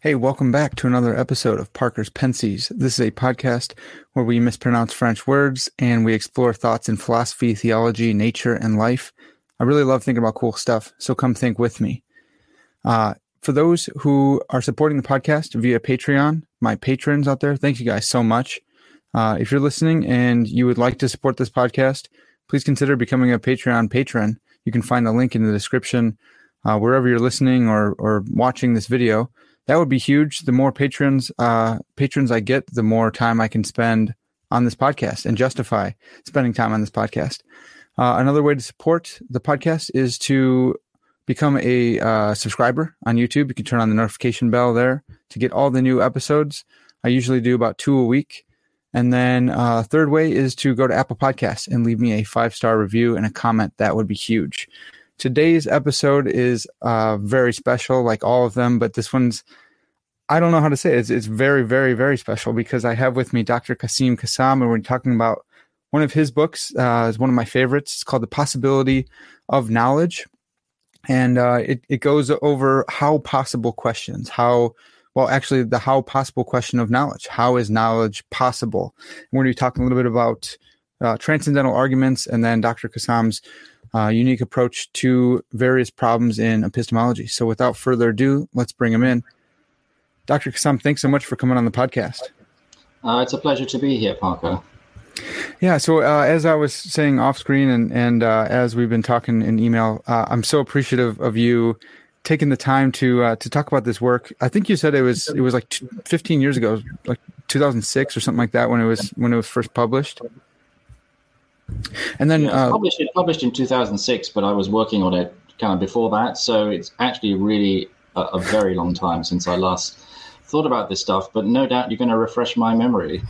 Hey, welcome back to another episode of Parker's Pensées. This is a podcast where we mispronounce French words and we explore thoughts in philosophy, theology, nature, and life. I really love thinking about cool stuff, so come think with me. For those who are supporting the podcast via Patreon, my patrons out there, thank you guys so much. If you're listening and you would like to support this podcast, please consider becoming a Patreon patron. You can find the link in the description wherever you're listening or watching this video. That would be huge. The more patrons I get, the more time I can spend on this podcast and justify spending time on this podcast. Another way to support the podcast is to become a subscriber on YouTube. You can turn on the notification bell there to get all the new episodes. I usually do about 2 a week. And then third way is to go to Apple Podcasts and leave me a 5-star review and a comment. That would be huge. Today's episode is very special, like all of them, but this one's, I don't know how to say it. It's very, very, very special because I have with me Dr. Quassim Cassam, and we're talking about one of his books. It's one of my favorites. It's called The Possibility of Knowledge, and it goes over how possible questions, the how possible question of knowledge. How is knowledge possible? And we're going to be talking a little bit about transcendental arguments, and then Dr. Cassam's unique approach to various problems in epistemology. So without further ado, let's bring him in. Dr. Cassam, thanks so much for coming on the podcast. It's a pleasure to be here, Parker. Yeah, so as I was saying off screen and as we've been talking in email, I'm so appreciative of you taking the time to talk about this work. I think you said it was like 15 years ago, like 2006 or something like that when it was first published. And then published in 2006, but I was working on it kind of before that. So it's actually really a very long time since I last thought about this stuff. But no doubt you're going to refresh my memory.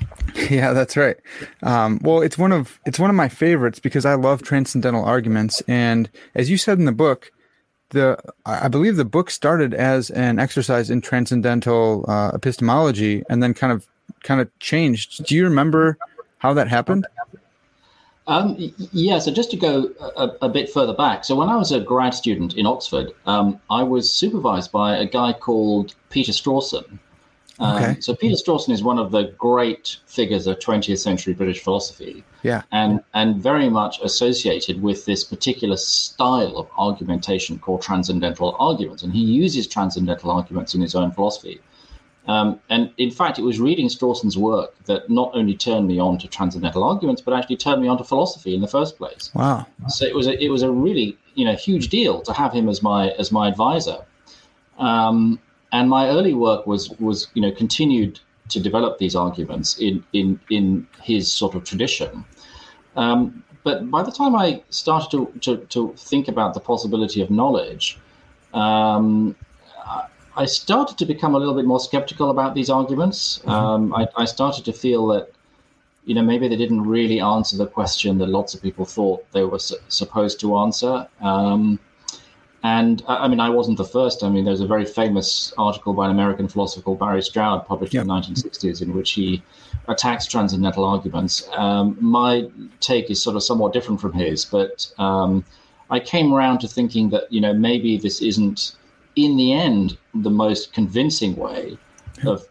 Yeah, that's right. Well, it's one of my favorites because I love transcendental arguments. And as you said in the book, I believe the book started as an exercise in transcendental epistemology, and then kind of changed. Do you remember how that happened? So just to go a bit further back. So when I was a grad student in Oxford, I was supervised by a guy called Peter Strawson. Okay. So Peter Strawson is one of the great figures of 20th century British philosophy. Yeah. And very much associated with this particular style of argumentation called transcendental arguments. And he uses transcendental arguments in his own philosophy. And in fact, it was reading Strawson's work that not only turned me on to transcendental arguments, but actually turned me on to philosophy in the first place. Wow! So it was a really huge deal to have him as my advisor. And my early work was continued to develop these arguments in his sort of tradition. But by the time I started to think about the possibility of knowledge, I started to become a little bit more skeptical about these arguments. I started to feel that, maybe they didn't really answer the question that lots of people thought they were supposed to answer. And I wasn't the first. I mean, there's a very famous article by an American philosopher called Barry Stroud published in the 1960s in which he attacks transcendental arguments. My take is sort of somewhat different from his, but I came around to thinking that, maybe this isn't, in the end, the most convincing way of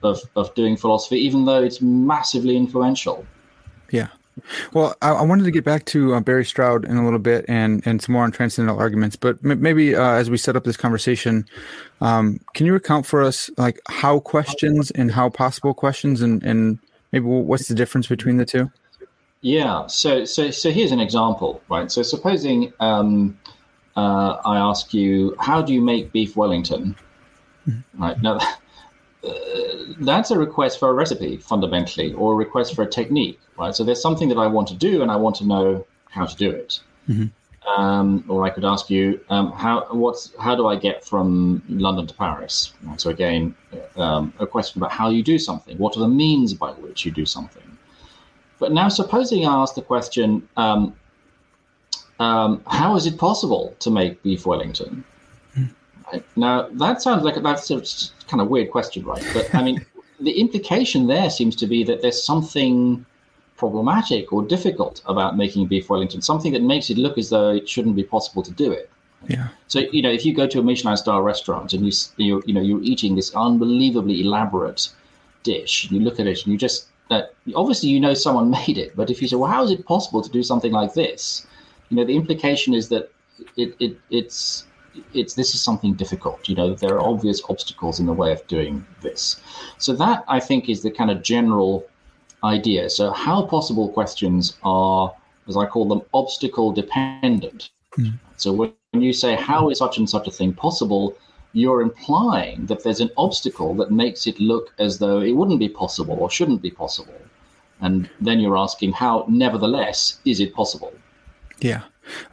doing philosophy, even though it's massively influential. Yeah. Well, I wanted to get back to Barry Stroud in a little bit and some more on transcendental arguments, but maybe as we set up this conversation, can you recount for us like how questions and how possible questions and maybe what's the difference between the two? Yeah. So here's an example, right? So supposing I ask you, how do you make beef Wellington? Right. Now, that's a request for a recipe, fundamentally, or a request for a technique, right? So there's something that I want to do, and I want to know how to do it. Mm-hmm. Or I could ask you, how do I get from London to Paris? Right, so again, a question about how you do something. What are the means by which you do something? But now, supposing I ask the question, how is it possible to make beef Wellington? Now, that sounds like that's a kind of weird question, right? But I mean, the implication there seems to be that there's something problematic or difficult about making beef Wellington, something that makes it look as though it shouldn't be possible to do it. Yeah. So, you know, if you go to a Michelin-star restaurant and you're eating this unbelievably elaborate dish, and you look at it and you just obviously you know someone made it, but if you say, well, how is it possible to do something like this? You know, the implication is that this is something difficult. You know, there are obvious obstacles in the way of doing this. So that, I think, is the kind of general idea. So how possible questions are, as I call them, obstacle dependent. Mm. So when you say, how is such and such a thing possible, you're implying that there's an obstacle that makes it look as though it wouldn't be possible or shouldn't be possible. And then you're asking how, nevertheless, is it possible? Yeah.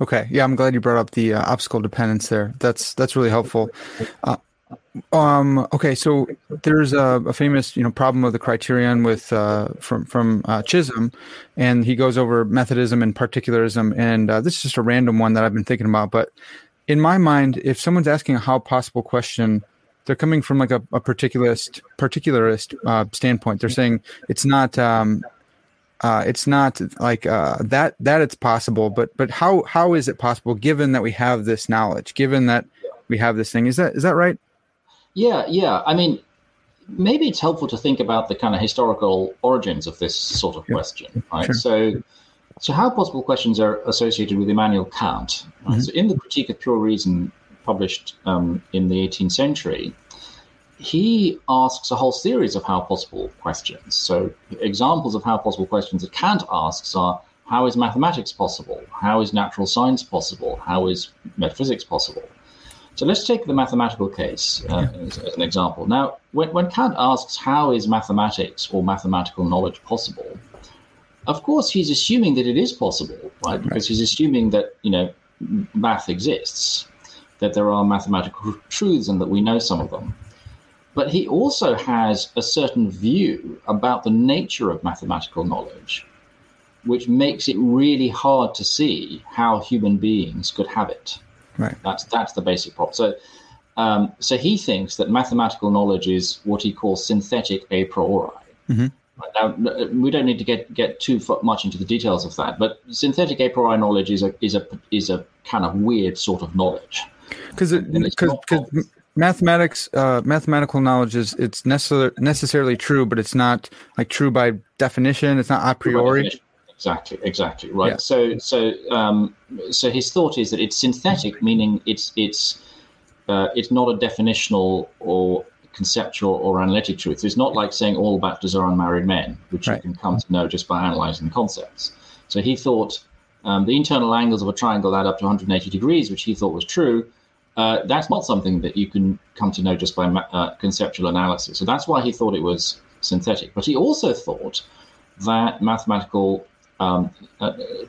Okay. Yeah, I'm glad you brought up the obstacle dependence there. That's really helpful. Okay. So there's a famous, problem of the criterion with from Chisholm, and he goes over Methodism and particularism. And this is just a random one that I've been thinking about. But in my mind, if someone's asking a how possible question, they're coming from like a particularist standpoint. They're saying it's not. It's not like that it's possible, but how is it possible given that we have this knowledge, given that we have this thing? Is that right? Yeah. I mean, maybe it's helpful to think about the kind of historical origins of this sort of question, right? Sure. So how possible questions are associated with Immanuel Kant. Right? Mm-hmm. So in the Critique of Pure Reason, published in the 18th century, he asks a whole series of how possible questions. So examples of how possible questions that Kant asks are, how is mathematics possible? How is natural science possible? How is metaphysics possible? So let's take the mathematical case as an example. Now, when Kant asks, how is mathematics or mathematical knowledge possible? Of course, he's assuming that it is possible, right? Because he's assuming that, math exists, that there are mathematical truths and that we know some of them. But he also has a certain view about the nature of mathematical knowledge, which makes it really hard to see how human beings could have it. Right. That's the basic problem. So he thinks that mathematical knowledge is what he calls synthetic a priori. Mm-hmm. Now, we don't need to get too much into the details of that, but synthetic a priori knowledge is a kind of weird sort of knowledge. Because mathematical knowledge is necessarily true, but it's not like true by definition. It's not a priori. Exactly. Right. Yeah. So his thought is that it's synthetic, meaning it's not a definitional or conceptual or analytic truth. It's not like saying all bachelors are unmarried men, which you can come to know just by analyzing the concepts. So he thought the internal angles of a triangle add up to 180 degrees, which he thought was true. That's not something that you can come to know just by conceptual analysis. So that's why he thought it was synthetic. But he also thought that mathematical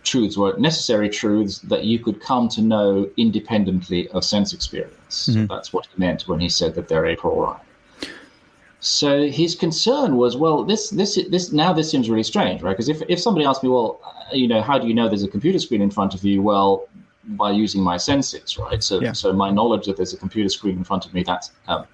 truths were necessary truths that you could come to know independently of sense experience. Mm-hmm. So that's what he meant when he said that they're a priori. So his concern was, well, this seems really strange, right? Because if somebody asked me, well, how do you know there's a computer screen in front of you? Well, by using my senses, right? So my knowledge that there's a computer screen in front of me, that's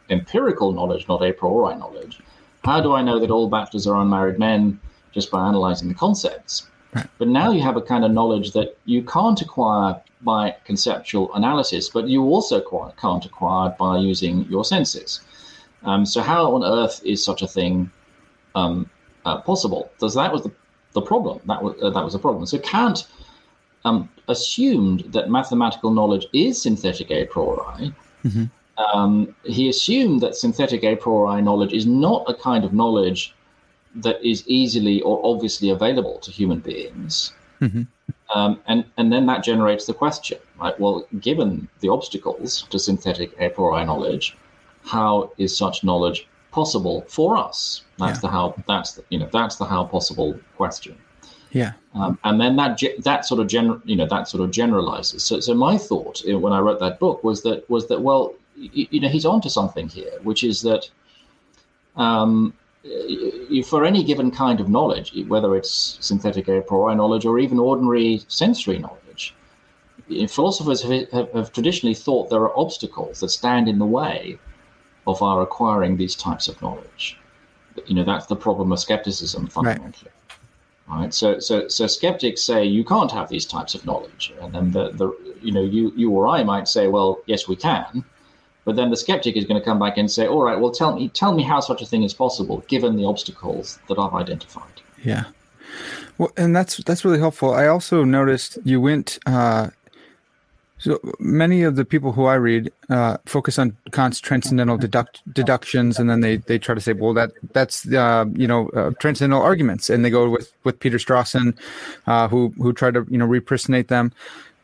empirical knowledge, not a priori knowledge. How do I know that all bachelors are unmarried men? Just by analyzing the concepts. Right. But now you have a kind of knowledge that you can't acquire by conceptual analysis, but you also can't acquire by using your senses. So how on earth is such a thing possible? Because that was the problem. That was the problem. So Kant assumed that mathematical knowledge is synthetic a priori. Mm-hmm. He assumed that synthetic a priori knowledge is not a kind of knowledge that is easily or obviously available to human beings. Mm-hmm. And then that generates the question, right? Well, given the obstacles to synthetic a priori knowledge, how is such knowledge possible for us? That's the how. That's the how possible question. Yeah. And then that sort of generalizes. So my thought when I wrote that book was that well, he's onto something here, which is that for any given kind of knowledge, whether it's synthetic a priori knowledge or even ordinary sensory knowledge, philosophers have traditionally thought there are obstacles that stand in the way of our acquiring these types of knowledge. That's the problem of skepticism fundamentally. Right. So skeptics say you can't have these types of knowledge, and then you or I might say, well, yes, we can. But then the skeptic is going to come back and say, all right, well, tell me how such a thing is possible, given the obstacles that I've identified. Yeah. Well, and that's really helpful. I also noticed you went, so many of the people who I read focus on Kant's transcendental deductions, and then they try to say, well, that's transcendental arguments. And they go with Peter Strawson, who tried to, repersonate them.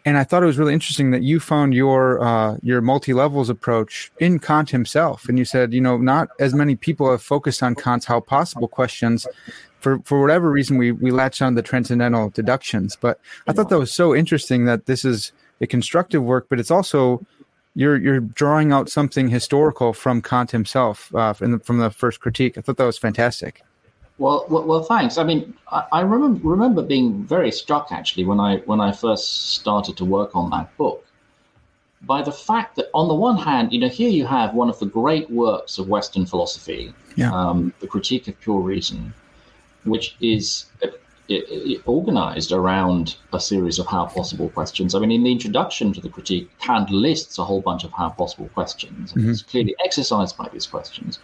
And I thought it was really interesting that you found your multi-levels approach in Kant himself. And you said, not as many people have focused on Kant's how possible questions. For whatever reason, we latched on to the transcendental deductions. But I thought that was so interesting that this is a constructive work, but it's also you're drawing out something historical from Kant himself from the first critique. I thought that was fantastic. Well, thanks. I mean, I remember being very struck actually when I first started to work on that book by the fact that on the one hand, here you have one of the great works of Western philosophy, the Critique of Pure Reason, which is it organized around a series of how possible questions. I mean, in the introduction to the critique, Kant lists a whole bunch of how possible questions, and mm-hmm. It's clearly exercised by these questions.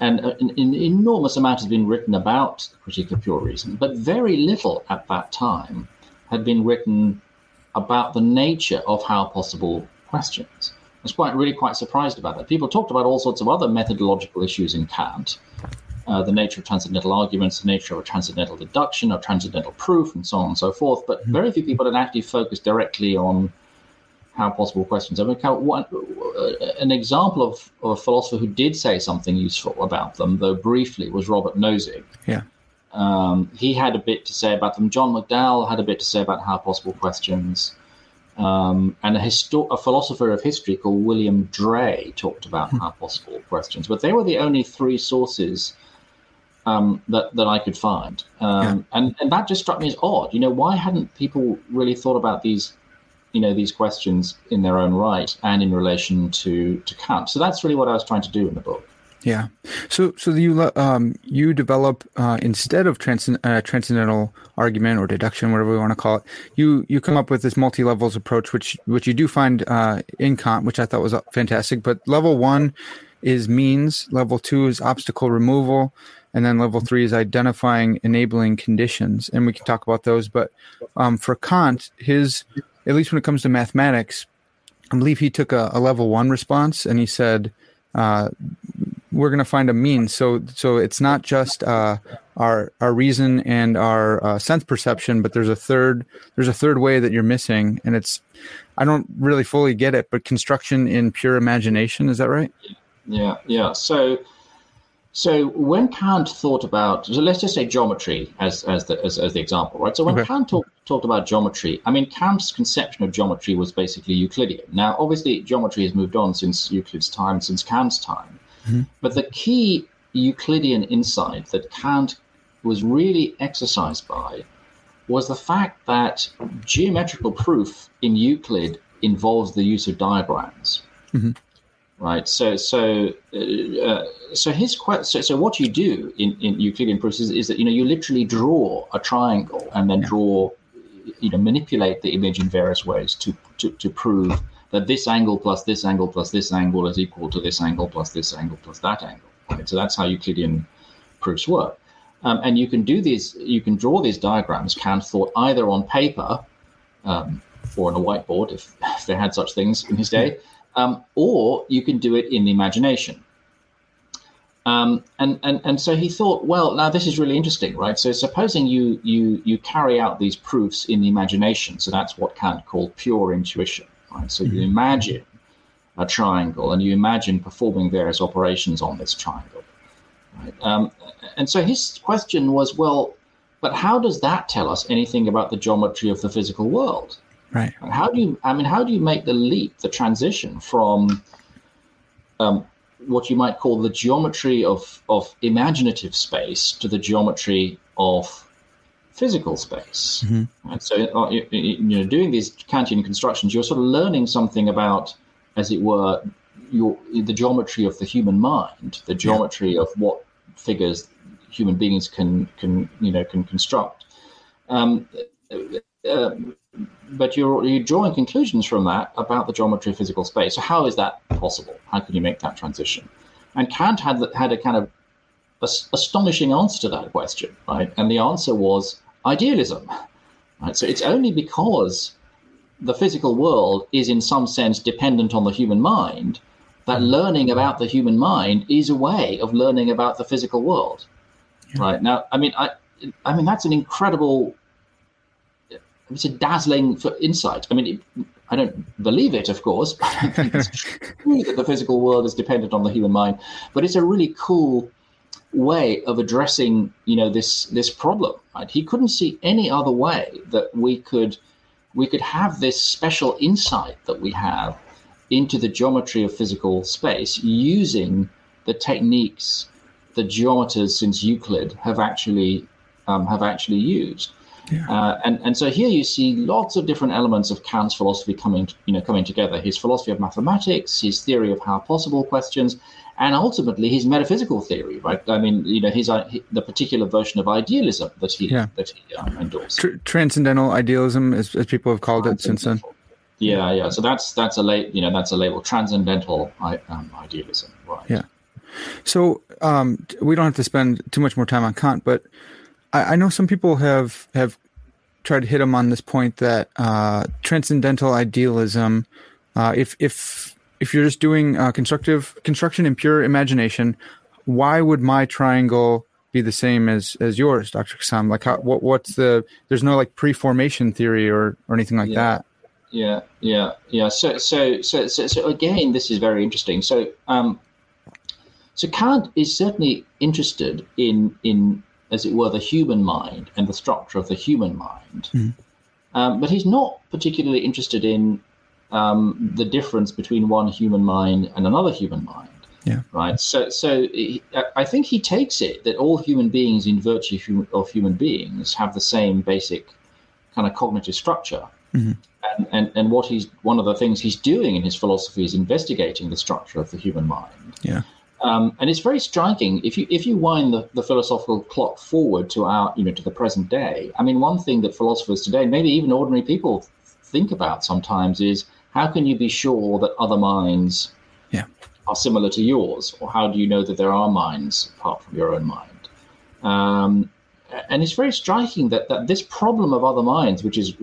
And an enormous amount has been written about the Critique of Pure Reason, but very little at that time had been written about the nature of how possible questions. I was really quite surprised about that. People talked about all sorts of other methodological issues in Kant, the nature of transcendental arguments, the nature of a transcendental deduction, or transcendental proof, and so on and so forth, but very few people had actually focused directly on how possible questions. I mean, an example of a philosopher who did say something useful about them, though briefly, was Robert Nozick. Yeah. He had a bit to say about them. John McDowell had a bit to say about how possible questions. And a philosopher of history called William Dray talked about how possible questions. But they were the only three sources that I could find. And that just struck me as odd. Why hadn't people really thought about these questions in their own right and in relation to Kant? So that's really what I was trying to do in the book. Yeah. So you develop instead of transcendental argument or deduction, whatever we want to call it, you come up with this multi-levels approach, which you do find in Kant, which I thought was fantastic. But level one is means, level two is obstacle removal, and then level three is identifying enabling conditions, and we can talk about those. But for Kant, at least when it comes to mathematics, I believe he took a level one response, and he said, we're going to find a mean. So it's not just our reason and our sense perception, but there's a third way that you're missing. And I don't really fully get it, but construction in pure imagination, is that right? Yeah. So when Kant thought about, let's just say geometry as the example, right? So when Kant talked about geometry, I mean, Kant's conception of geometry was basically Euclidean. Now, obviously, geometry has moved on since Euclid's time, since Kant's time. Mm-hmm. But the key Euclidean insight that Kant was really exercised by was the fact that geometrical proof in Euclid involves the use of diagrams. Mm-hmm. Right. So what you do in Euclidean proofs is that you literally draw a triangle and then manipulate the image in various ways to prove that this angle plus this angle plus this angle is equal to this angle plus this angle plus that angle. Right? So that's how Euclidean proofs work, and you can draw these diagrams. Kant thought either on paper or on a whiteboard if they had such things in his day. Or you can do it in the imagination. And so he thought, well, now this is really interesting, right? So supposing you carry out these proofs in the imagination, so that's what Kant called pure intuition, right? So you imagine a triangle and you imagine performing various operations on this triangle, right? And so his question was, well, but how does that tell us anything about the geometry of the physical world? Right. How do you make the leap, the transition from what you might call the geometry of imaginative space to the geometry of physical space? Mm-hmm. And so, doing these Kantian constructions, you're sort of learning something about, as it were, the geometry of the human mind, the geometry of what figures human beings can construct. But you're drawing conclusions from that about the geometry of physical space. So how is that possible? How can you make that transition? And Kant had a kind of astonishing answer to that question, right? And the answer was idealism, right? So it's only because the physical world is in some sense dependent on the human mind that learning about the human mind is a way of learning about the physical world, right? Now, I mean that's an incredible... It's a dazzling insight. I mean, I don't believe it, of course, but I think it's true that the physical world is dependent on the human mind. But it's a really cool way of addressing, this problem. Right? He couldn't see any other way that we could have this special insight that we have into the geometry of physical space using the techniques that geometers since Euclid have actually used. Yeah. And so here you see lots of different elements of Kant's philosophy coming together. His philosophy of mathematics, his theory of how possible questions, and ultimately his metaphysical theory. Right? I mean, the particular version of idealism that he endorsed. Transcendental idealism, as people have called it since then. Yeah. So that's a label, transcendental idealism. Right. Yeah. So we don't have to spend too much more time on Kant, but I know some people have tried to hit him on this point that transcendental idealism, if you're just doing construction in pure imagination, why would my triangle be the same as yours, Dr. Cassam? Like, there's no like pre-formation theory or anything like that. Yeah. So again, this is very interesting. So Kant is certainly interested in, as it were, the human mind and the structure of the human mind. Mm-hmm. But he's not particularly interested in the difference between one human mind and another human mind. Yeah. Right. So I think he takes it that all human beings, in virtue of human beings, have the same basic kind of cognitive structure. Mm-hmm. And one of the things he's doing in his philosophy is investigating the structure of the human mind. Yeah. And it's very striking if you wind the philosophical clock forward to to the present day. I mean, one thing that philosophers today, maybe even ordinary people, think about sometimes is how can you be sure that other minds are similar to yours, or how do you know that there are minds apart from your own mind? And it's very striking that this problem of other minds, which is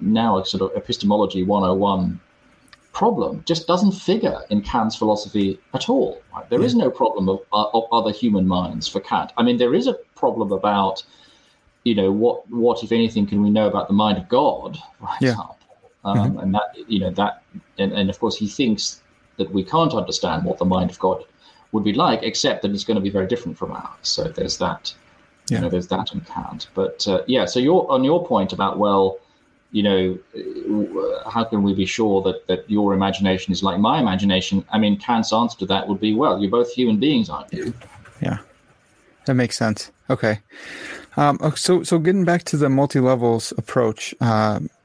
now a sort of epistemology 101. Problem just doesn't figure in Kant's philosophy at all. Right? There is no problem of other human minds for Kant. I mean, there is a problem about, what if anything can we know about the mind of God, for example, and that, and of course he thinks that we can't understand what the mind of God would be like, except that it's going to be very different from ours. So there's that, there's that in Kant. But so you're on your point about how can we be sure that your imagination is like my imagination? I mean, Kant's answer to that would be, well, you're both human beings, aren't you? Yeah, that makes sense. Okay. So getting back to the multi-levels approach,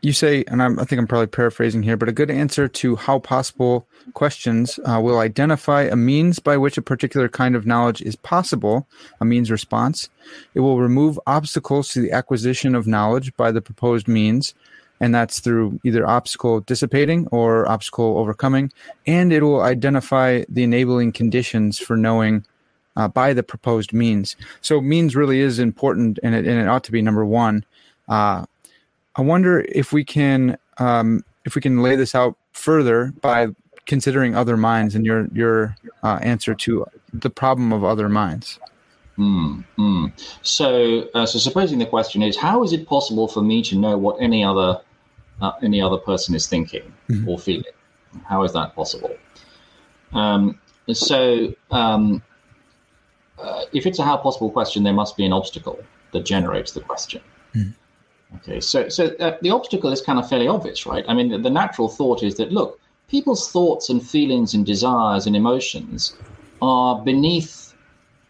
you say, and I think I'm probably paraphrasing here, but a good answer to how possible questions will identify a means by which a particular kind of knowledge is possible, a means response. It will remove obstacles to the acquisition of knowledge by the proposed means, and that's through either obstacle dissipating or obstacle overcoming, and it will identify the enabling conditions for knowing by the proposed means. So means really is important, and it ought to be number one. I wonder if we can lay this out further by considering other minds and your answer to the problem of other minds. So supposing the question is, how is it possible for me to know what any other person is thinking or feeling? How is that possible? If it's a how possible question, there must be an obstacle that generates the question. Okay, so the obstacle is kind of fairly obvious, right? I mean, the natural thought is that, look, people's thoughts and feelings and desires and emotions are beneath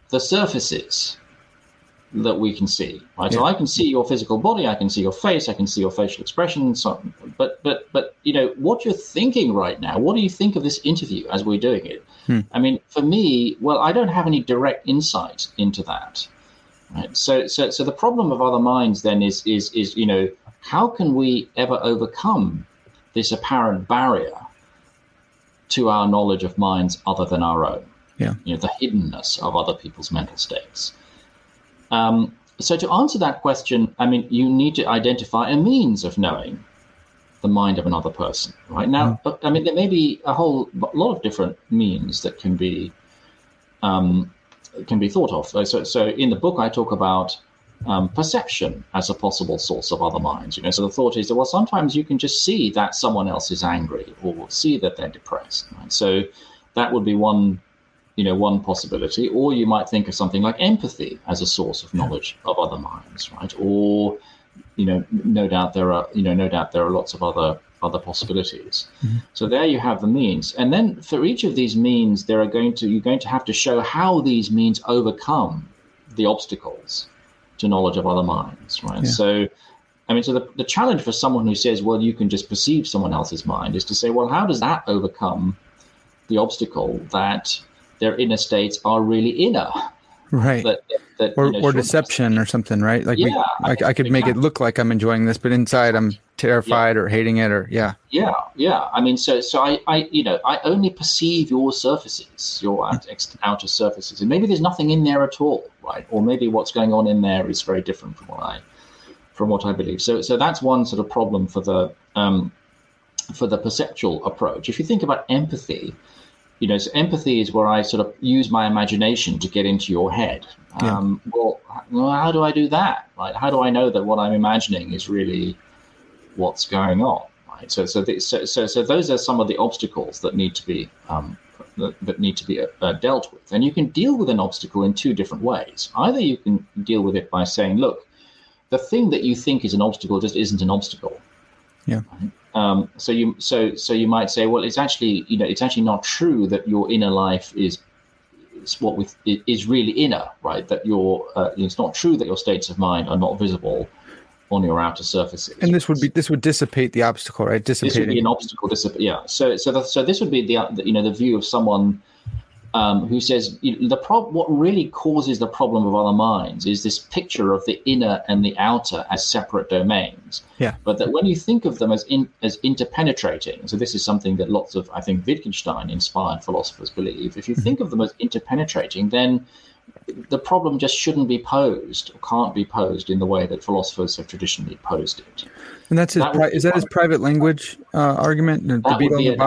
the surfaces that we can see, right? Yeah. So I can see your physical body, I can see your face, I can see your facial expression, so on. But you know, what you're thinking right now, what do you think of this interview as we're doing it? I mean, for me, well, I don't have any direct insight into that. Right. So the problem of other minds then is you know, how can we ever overcome this apparent barrier to our knowledge of minds other than our own? Yeah. You know, the hiddenness of other people's mental states. So to answer that question, I mean, you need to identify a means of knowing the mind of another person. Right now, I mean, there may be a whole lot of different means that can be thought of. So in the book, I talk about perception as a possible source of other minds. You know, so the thought is that, well, sometimes you can just see that someone else is angry or see that they're depressed. Right? So that would be one possibility. Or you might think of something like empathy as a source of knowledge of other minds, right? Or, you know, no doubt there are lots of other possibilities. So there you have the means, and then for each of these means, you're going to have to show how these means overcome the obstacles to knowledge of other minds, right? Yeah. So, I mean, so the challenge for someone who says, well, you can just perceive someone else's mind, is to say, well, how does that overcome the obstacle that their inner states are really inner? Right. Or deception or something, right? Like, I could make it look like I'm enjoying this, but inside I'm terrified or hating it or Yeah. I mean, so I you know, I only perceive your surfaces, your outer surfaces, and maybe there's nothing in there at all, right? Or maybe what's going on in there is very different from what I believe. So that's one sort of problem for the perceptual approach. If you think about empathy, you know, so empathy is where I sort of use my imagination to get into your head. Well, how do I do that? Right? How do I know that what I'm imagining is really what's going on? Right? So those are some of the obstacles that need to be dealt with. And you can deal with an obstacle in two different ways. Either you can deal with it by saying, "Look, the thing that you think is an obstacle just isn't an obstacle." Yeah. Right? So you might say, well, it's actually, you know, it's actually not true that your inner life is really inner, right? That it's not true that your states of mind are not visible on your outer surfaces. And this would dissipate the obstacle, right? Dissipating. This would be an obstacle. Yeah. So this would be the view of someone who says, you know, what really causes the problem of other minds is this picture of the inner and the outer as separate domains. Yeah. But that when you think of them as interpenetrating, so this is something that lots of, I think, Wittgenstein-inspired philosophers believe. If you think of them as interpenetrating, then the problem just shouldn't be posed or can't be posed in the way that philosophers have traditionally posed it. And is that his private language argument? That would be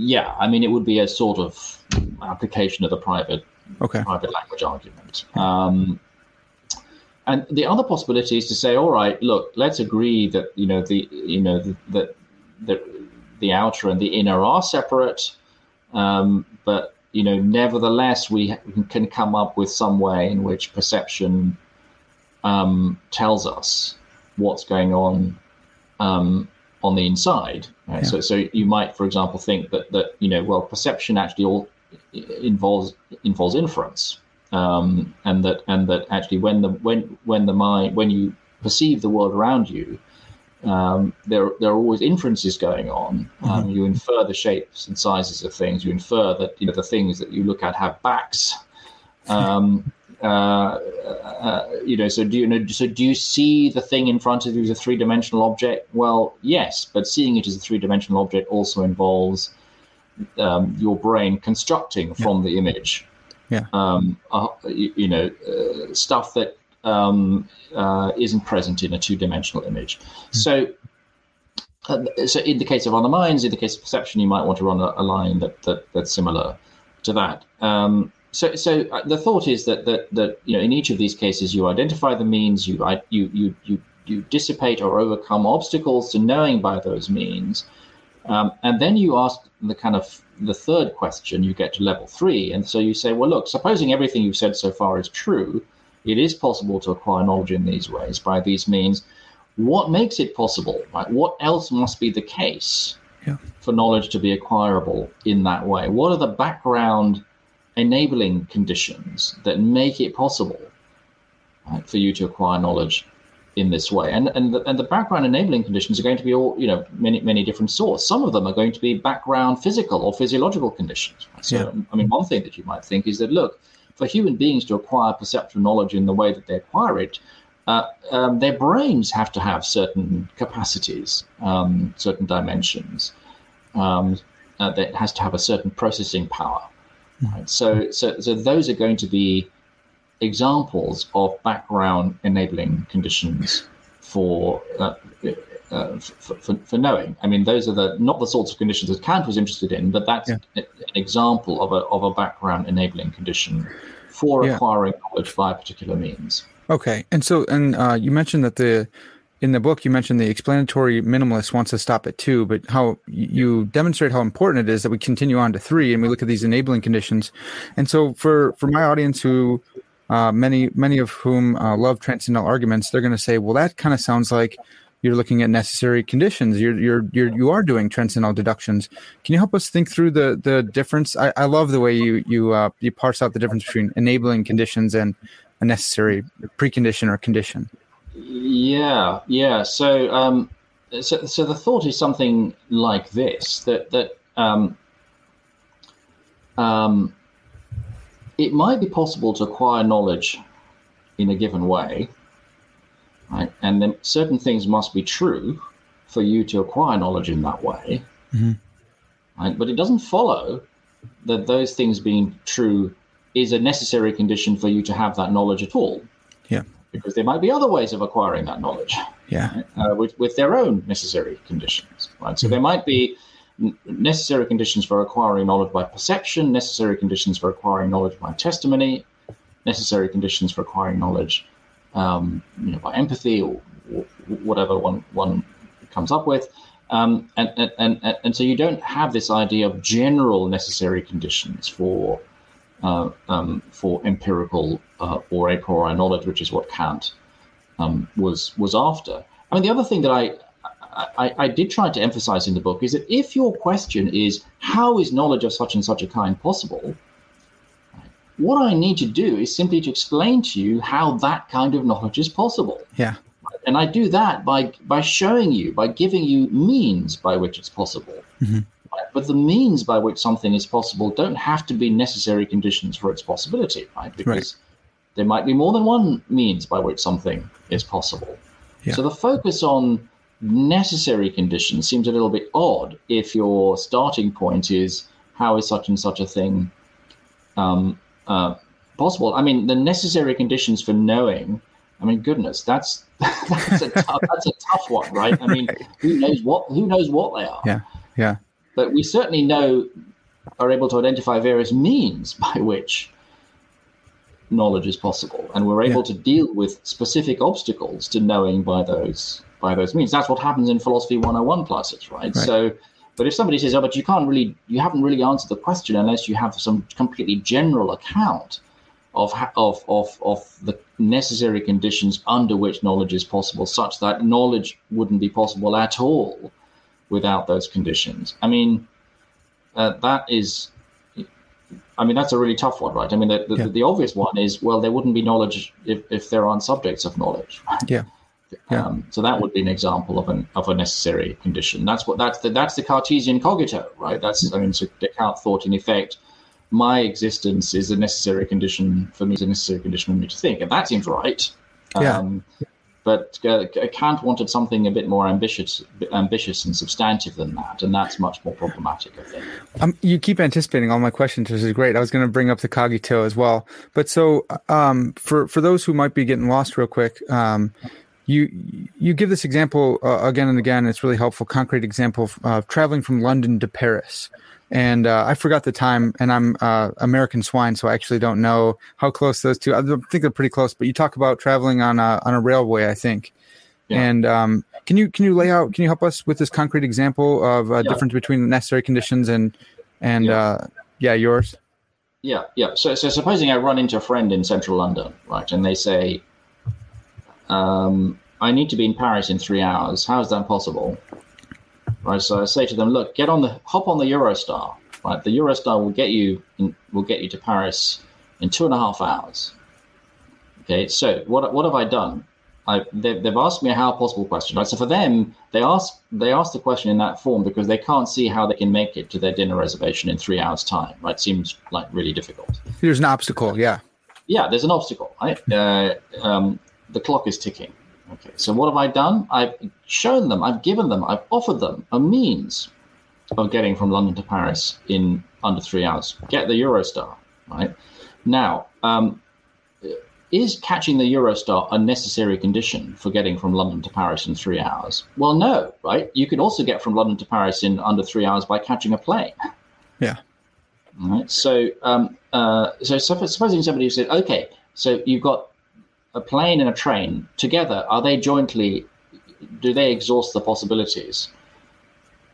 yeah, I mean, it would be a sort of application of the private language argument. And the other possibility is to say, all right, look, let's agree that the outer and the inner are separate, but you know, nevertheless, we can come up with some way in which perception tells us what's going on the inside. Right? Yeah. So you might, for example, think that you know, well, perception actually all involves inference, and that actually when you perceive the world around you, there are always inferences going on. You infer the shapes and sizes of things. You infer that, you know, the things that you look at have backs. You know, so do you see the thing in front of you as a three-dimensional object? Well, yes, but seeing it as a three-dimensional object also involves your brain constructing from the image. Yeah. Stuff that isn't present in a two-dimensional image. So So in the case of on the minds, in the case of perception, you might want to run a line that's similar to that. So the thought is that you know, in each of these cases, you identify the means, you dissipate or overcome obstacles to knowing by those means, and then you ask the third question. You get to level 3, and so you say, well, look, supposing everything you've said so far is true, it is possible to acquire knowledge in these ways by these means. What makes it possible? Right? What else must be the case for knowledge to be acquirable in that way? What are the background enabling conditions that make it possible, right, for you to acquire knowledge in this way? And the background enabling conditions are going to be all, you know, many different sorts. Some of them are going to be background physical or physiological conditions. Right? So, I mean, one thing that you might think is that, look, for human beings to acquire perceptual knowledge in the way that they acquire it, their brains have to have certain capacities, certain dimensions. That has to have a certain processing power. Right? So those are going to be examples of background enabling conditions for knowing. I mean, those are not the sorts of conditions that Kant was interested in, but that's an example of a background enabling condition for acquiring knowledge by particular means. Okay, and you mentioned that in the book the explanatory minimalist wants to stop at 2, but how you demonstrate how important it is that we continue on to 3 and we look at these enabling conditions. And so for my audience, who many of whom love transcendental arguments, they're going to say, well, that kind of sounds like you're looking at necessary conditions. You are doing transcendental deductions. Can you help us think through the difference? I love the way you parse out the difference between enabling conditions and a necessary precondition or condition. Yeah. So the thought is something like this: that it might be possible to acquire knowledge in a given way, right? And then certain things must be true for you to acquire knowledge in that way, right? But it doesn't follow that those things being true is a necessary condition for you to have that knowledge at all. Yeah. Because there might be other ways of acquiring that knowledge. Yeah. Right? With their own necessary conditions, right? So there might be necessary conditions for acquiring knowledge by perception, necessary conditions for acquiring knowledge by testimony, necessary conditions for acquiring knowledge by empathy or whatever one comes up with. And so you don't have this idea of general necessary conditions for empirical or a priori knowledge, which is what Kant was after. I mean, the other thing that I did try to emphasize in the book is that if your question is, how is knowledge of such and such a kind possible, what I need to do is simply to explain to you how that kind of knowledge is possible. Yeah. And I do that by showing you, by giving you means by which it's possible. Mm-hmm. But the means by which something is possible don't have to be necessary conditions for its possibility, right? Because there might be more than one means by which something is possible. Yeah. So the focus on necessary conditions seems a little bit odd if your starting point is, how is such and such a thing possible? I mean, the necessary conditions for knowing, I mean, goodness, that's a tough one, right? I mean, who knows what they are? Yeah. But we certainly are able to identify various means by which knowledge is possible, and we're able to deal with specific obstacles to knowing by those means. That's what happens in philosophy 101 classes, right? So, but if somebody says, "Oh, but you haven't really answered the question unless you have some completely general account of the necessary conditions under which knowledge is possible, such that knowledge wouldn't be possible at all without those conditions." I mean, that's a really tough one, right? I mean, the obvious one is, well, there wouldn't be knowledge if there aren't subjects of knowledge, right? Yeah. So that would be an example of a necessary condition. That's the Cartesian cogito, right? So Descartes thought, in effect, my existence is a necessary condition for me. Is a necessary condition for me to think, and that seems right. But Kant wanted something a bit more ambitious and substantive than that, and that's much more problematic, I think. You keep anticipating all my questions, which is great. I was going to bring up the cogito as well. But so for those who might be getting lost real quick, you give this example again and again. It's really helpful, concrete example of traveling from London to Paris. And I forgot the time, and I'm American swine, so I actually don't know how close those two. I think they're pretty close. But you talk about traveling on a railway, I think. Yeah. And can you lay out? Can you help us with this concrete example of difference between the necessary conditions and yours? Yeah. So supposing I run into a friend in central London, right? And they say, I need to be in Paris in 3 hours. How is that possible? Right, so I say to them, look, hop on the Eurostar. Right, the Eurostar will get you to Paris in 2.5 hours. Okay, so what have I done? They've asked me a how possible question. Right, so for them, they ask the question in that form because they can't see how they can make it to their dinner reservation in 3 hours' time. Right, seems like really difficult. There's an obstacle. Yeah, there's an obstacle. Right, the clock is ticking. Okay, so what have I done? I've shown them, I've given them, I've offered them a means of getting from London to Paris in under 3 hours. Get the Eurostar, right? Now, is catching the Eurostar a necessary condition for getting from London to Paris in 3 hours? Well, no, right? You can also get from London to Paris in under 3 hours by catching a plane. Yeah. All right. So, so supposing somebody said, okay, so you've got a plane and a train together, do they exhaust the possibilities?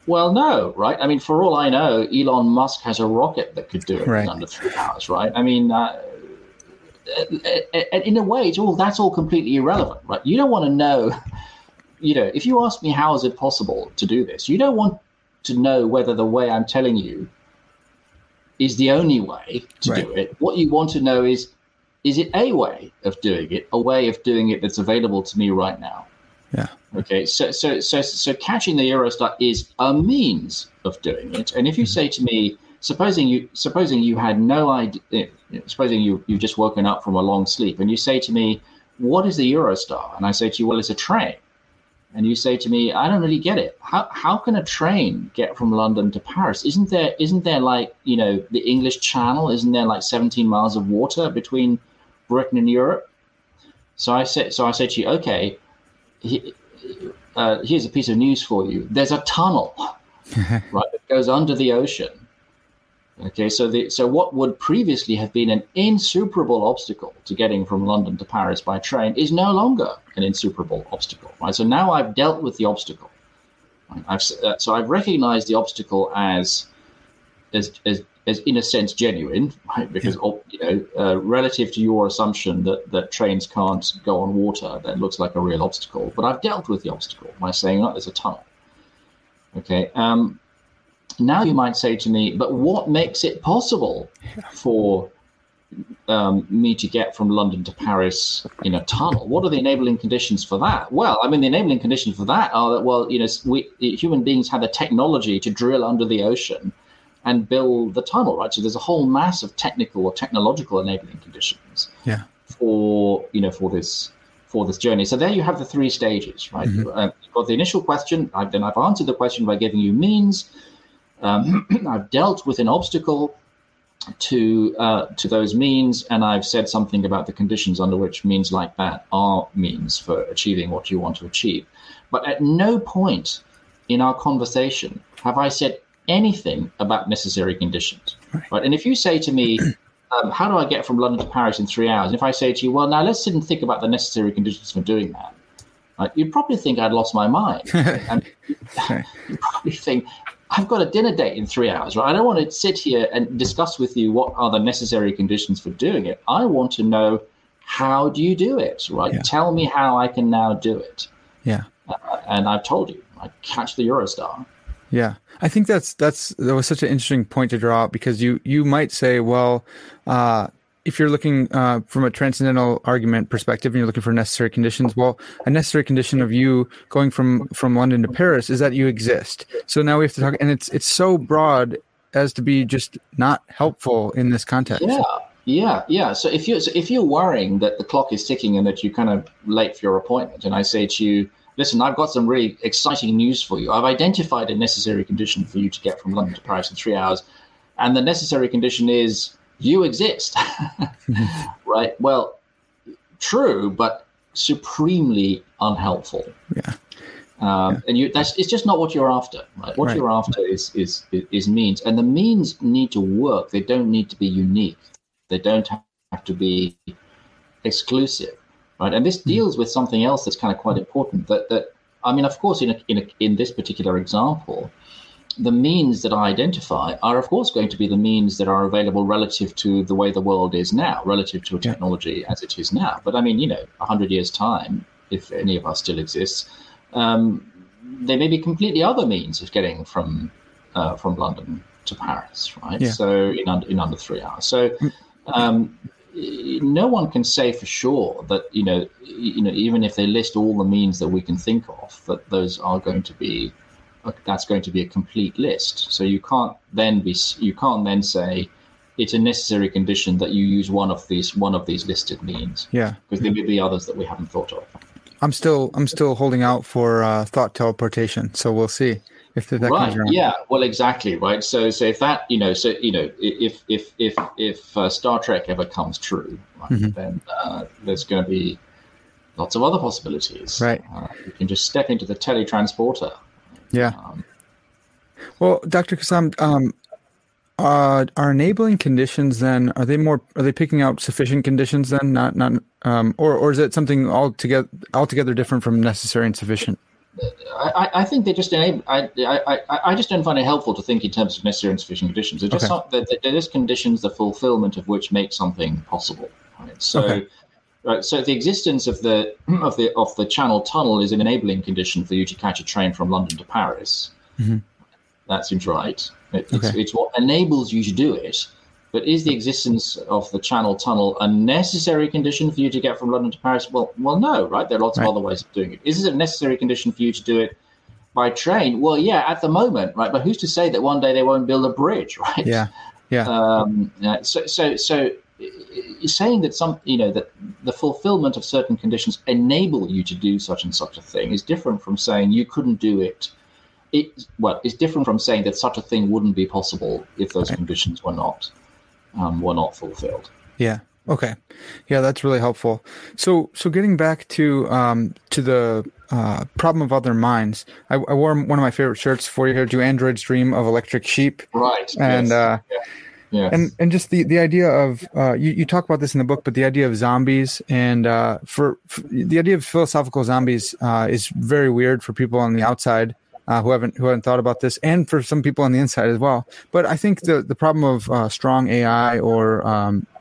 Well, no, right? I mean, for all I know, Elon Musk has a rocket that could do it in under 3 hours, right? I mean, in a way, that's all completely irrelevant, right? You don't want to know, if you ask me how is it possible to do this, you don't want to know whether the way I'm telling you is the only way to do it. What you want to know is it a way of doing it, that's available to me right now? Yeah. Okay. So catching the Eurostar is a means of doing it. And if you say to me, supposing you had no idea, supposing you've just woken up from a long sleep, and you say to me, what is the Eurostar? And I say to you, well, it's a train. And you say to me, I don't really get it. How can a train get from London to Paris? Isn't there like, the English Channel? Isn't there like 17 miles of water between Britain and Europe? So I said to you, okay, here's a piece of news for you. There's a tunnel, right, that goes under the ocean. Okay, so what would previously have been an insuperable obstacle to getting from London to Paris by train is no longer an insuperable obstacle. Right, so now I've dealt with the obstacle. I've recognized the obstacle as in a sense genuine, right? Because relative to your assumption that trains can't go on water, that looks like a real obstacle. But I've dealt with the obstacle by saying, "Oh, there's a tunnel." Okay. Now you might say to me, but what makes it possible for me to get from London to Paris in a tunnel? What are the enabling conditions for that? Well, I mean, the enabling conditions for that are that, we human beings had the technology to drill under the ocean and build the tunnel, right? So there's a whole mass of technical or technological enabling conditions for this journey. So there you have the three stages, right? Mm-hmm. You've got the initial question. I've answered the question by giving you means. I've dealt with an obstacle to those means, and I've said something about the conditions under which means like that are means for achieving what you want to achieve. But at no point in our conversation have I said anything about necessary conditions. Right? And if you say to me, how do I get from London to Paris in 3 hours? And if I say to you, well, now let's sit and think about the necessary conditions for doing that. You'd probably think I'd lost my mind. And you'd probably think, I've got a dinner date in 3 hours, right? I don't want to sit here and discuss with you what are the necessary conditions for doing it. I want to know, how do you do it, right? Yeah. Tell me how I can now do it. Yeah. And I've told you, I catch the Eurostar. Yeah. I think that was such an interesting point to draw out, because you might say, well, if you're looking from a transcendental argument perspective and you're looking for necessary conditions, well, a necessary condition of you going from London to Paris is that you exist. So now we have to talk, and it's so broad as to be just not helpful in this context. Yeah. So if you're worrying that the clock is ticking and that you're kind of late for your appointment, and I say to you, listen, I've got some really exciting news for you. I've identified a necessary condition for you to get from London to Paris in 3 hours, and the necessary condition is you exist, right? Well, true, but supremely unhelpful. Yeah. And it's just not what you're after, right? What you're after is means, and the means need to work. They don't need to be unique. They don't have to be exclusive, right? And this deals with something else that's kind of quite important. That I mean, of course, in this particular example, the means that I identify are, of course, going to be the means that are available relative to the way the world is now, relative to a technology as it is now. But I mean, 100 years' time, if any of us still exists. There may be completely other means of getting from London to Paris, right? Yeah. So in under 3 hours. So no one can say for sure that even if they list all the means that we can think of, that those are going to be a complete list. So you can't then say it's a necessary condition that you use one of these listed means. Yeah, because there may be others that we haven't thought of. I'm still holding out for thought teleportation, so we'll see if that comes around. Yeah, well, exactly, right. So if that, if Star Trek ever comes true, right, then there's going to be lots of other possibilities. Right, you can just step into the teletransporter. Yeah. Well, Dr. Cassam, are enabling conditions then? Are they picking out sufficient conditions then? Or is it something altogether different from necessary and sufficient? I think they just enable. I just don't find it helpful to think in terms of necessary and sufficient conditions. They're just they're just conditions, the fulfillment of which make something possible. Right? So, so the existence of the Channel Tunnel is an enabling condition for you to catch a train from London to Paris. Mm-hmm. That seems right. It's what enables you to do it, but is the existence of the Channel Tunnel a necessary condition for you to get from London to Paris? Well, no, right? There are lots of other ways of doing it. Is it a necessary condition for you to do it by train? Well, yeah, at the moment, right? But who's to say that one day they won't build a bridge, right? Yeah, yeah. So saying that that the fulfillment of certain conditions enable you to do such and such a thing is different from saying you couldn't do it. It's different from saying that such a thing wouldn't be possible if those conditions were not fulfilled. Yeah. Okay. Yeah, that's really helpful. So getting back to the problem of other minds, I wore one of my favorite shirts for you here. Do Androids Dream of Electric Sheep? Right. And and just the idea of you talk about this in the book, but the idea of zombies and for the idea of philosophical zombies is very weird for people on the outside. Who haven't thought about this, and for some people on the inside as well. But I think the problem of strong AI or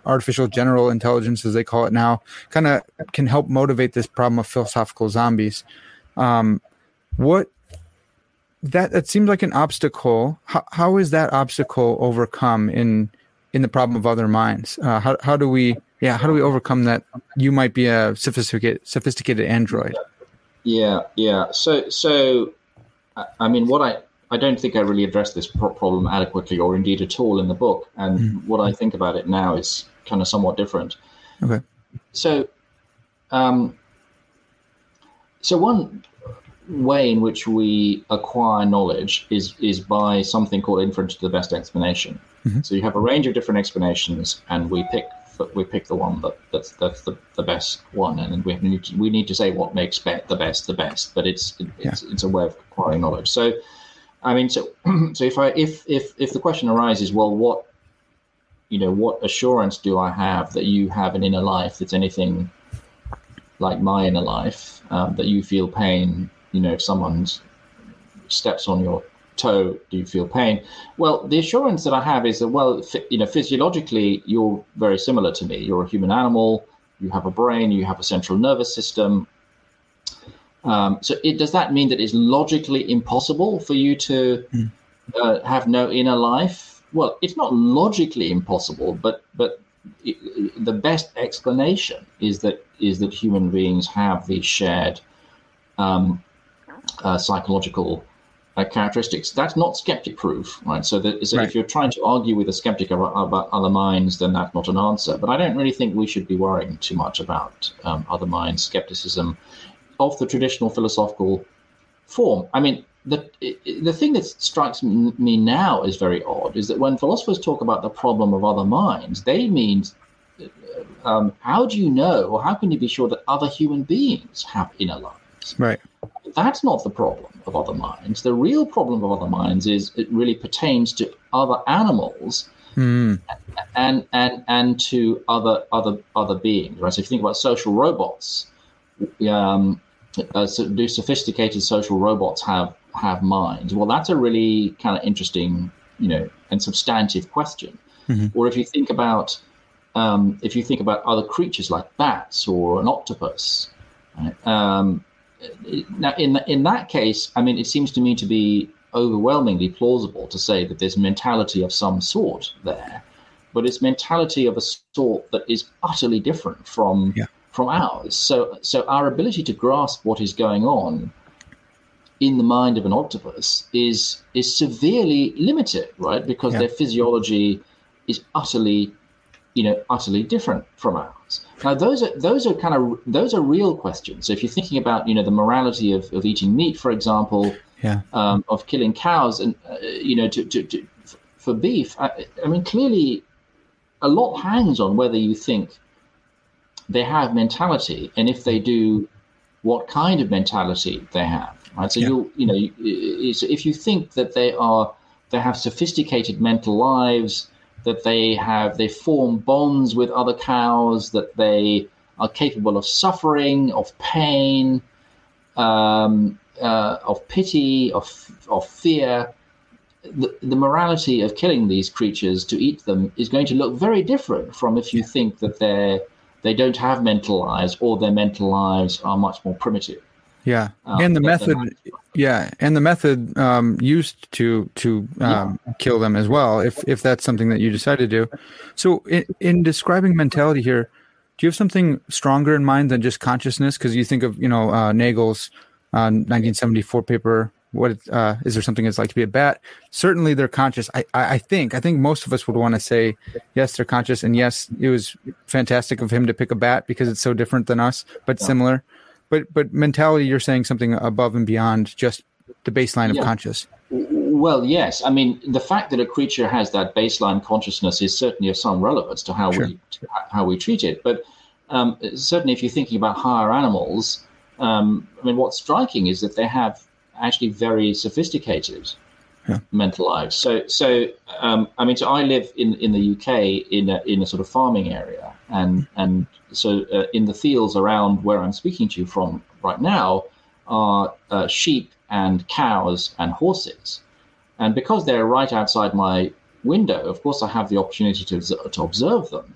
artificial general intelligence, as they call it now, kind of can help motivate this problem of philosophical zombies. That seems like an obstacle. How is that obstacle overcome in the problem of other minds? How do we overcome that? You might be a sophisticated android. Yeah. So. I mean, I don't think I really addressed this problem adequately or indeed at all in the book. And what I think about it now is kind of somewhat different. Okay. So one way in which we acquire knowledge is by something called inference to the best explanation. Mm-hmm. So you have a range of different explanations and we pick the one that's the best one, and we need to say what makes the best. But it's a way of acquiring knowledge. So, I mean, so if the question arises, well, what assurance do I have that you have an inner life that's anything like my inner life, that you feel pain? If someone steps on your toe, do you feel pain? Well, the assurance that I have is that, physiologically, you're very similar to me. You're a human animal. You have a brain. You have a central nervous system. So does that mean that it's logically impossible for you to have no inner life? Well, it's not logically impossible, but the best explanation is that human beings have these shared psychological characteristics. That's not skeptic proof, right? So if you're trying to argue with a skeptic about other minds, then that's not an answer. But I don't really think we should be worrying too much about other minds skepticism of the traditional philosophical form. I mean, the thing that strikes me now as very odd is that when philosophers talk about the problem of other minds, they mean how do you know, or how can you be sure that other human beings have inner lives? Right. That's not the problem of other minds. The real problem of other minds is it really pertains to other animals and to other beings. Right. So if you think about social robots, do sophisticated social robots have minds? Well, that's a really kind of interesting, and substantive question. Mm-hmm. Or if you think about other creatures like bats or an octopus, right? Now in that case, I mean, it seems to me to be overwhelmingly plausible to say that there's mentality of some sort there, but it's mentality of a sort that is utterly different from ours. So our ability to grasp what is going on in the mind of an octopus is severely limited, right? Because their physiology is utterly different from ours. Now, those are real questions. So if you're thinking about, the morality of eating meat, for example, of killing cows, and to for beef, I mean, clearly, a lot hangs on whether you think they have mentality, and if they do, what kind of mentality they have. Right. So if you think that they have sophisticated mental lives, that they form bonds with other cows, that they are capable of suffering, of pain, of pity, of fear, the morality of killing these creatures to eat them is going to look very different from if you think that they don't have mental lives, or their mental lives are much more primitive. Yeah. And the method used to kill them as well, if that's something that you decide to do. So in describing mentality here, do you have something stronger in mind than just consciousness? Because you think of, Nagel's 1974 paper, what is there something it's like to be a bat? Certainly they're conscious. I think most of us would want to say, yes, they're conscious. And yes, it was fantastic of him to pick a bat because it's so different than us, but similar. But mentality, you're saying something above and beyond just the baseline of conscious. Well, yes. I mean, the fact that a creature has that baseline consciousness is certainly of some relevance to how we treat it. But certainly if you're thinking about higher animals, I mean, what's striking is that they have actually very sophisticated mental lives. So I live in the UK in a sort of farming area, and so in the fields around where I'm speaking to you from right now are sheep and cows and horses, and because they're right outside my window, of course I have the opportunity to observe them.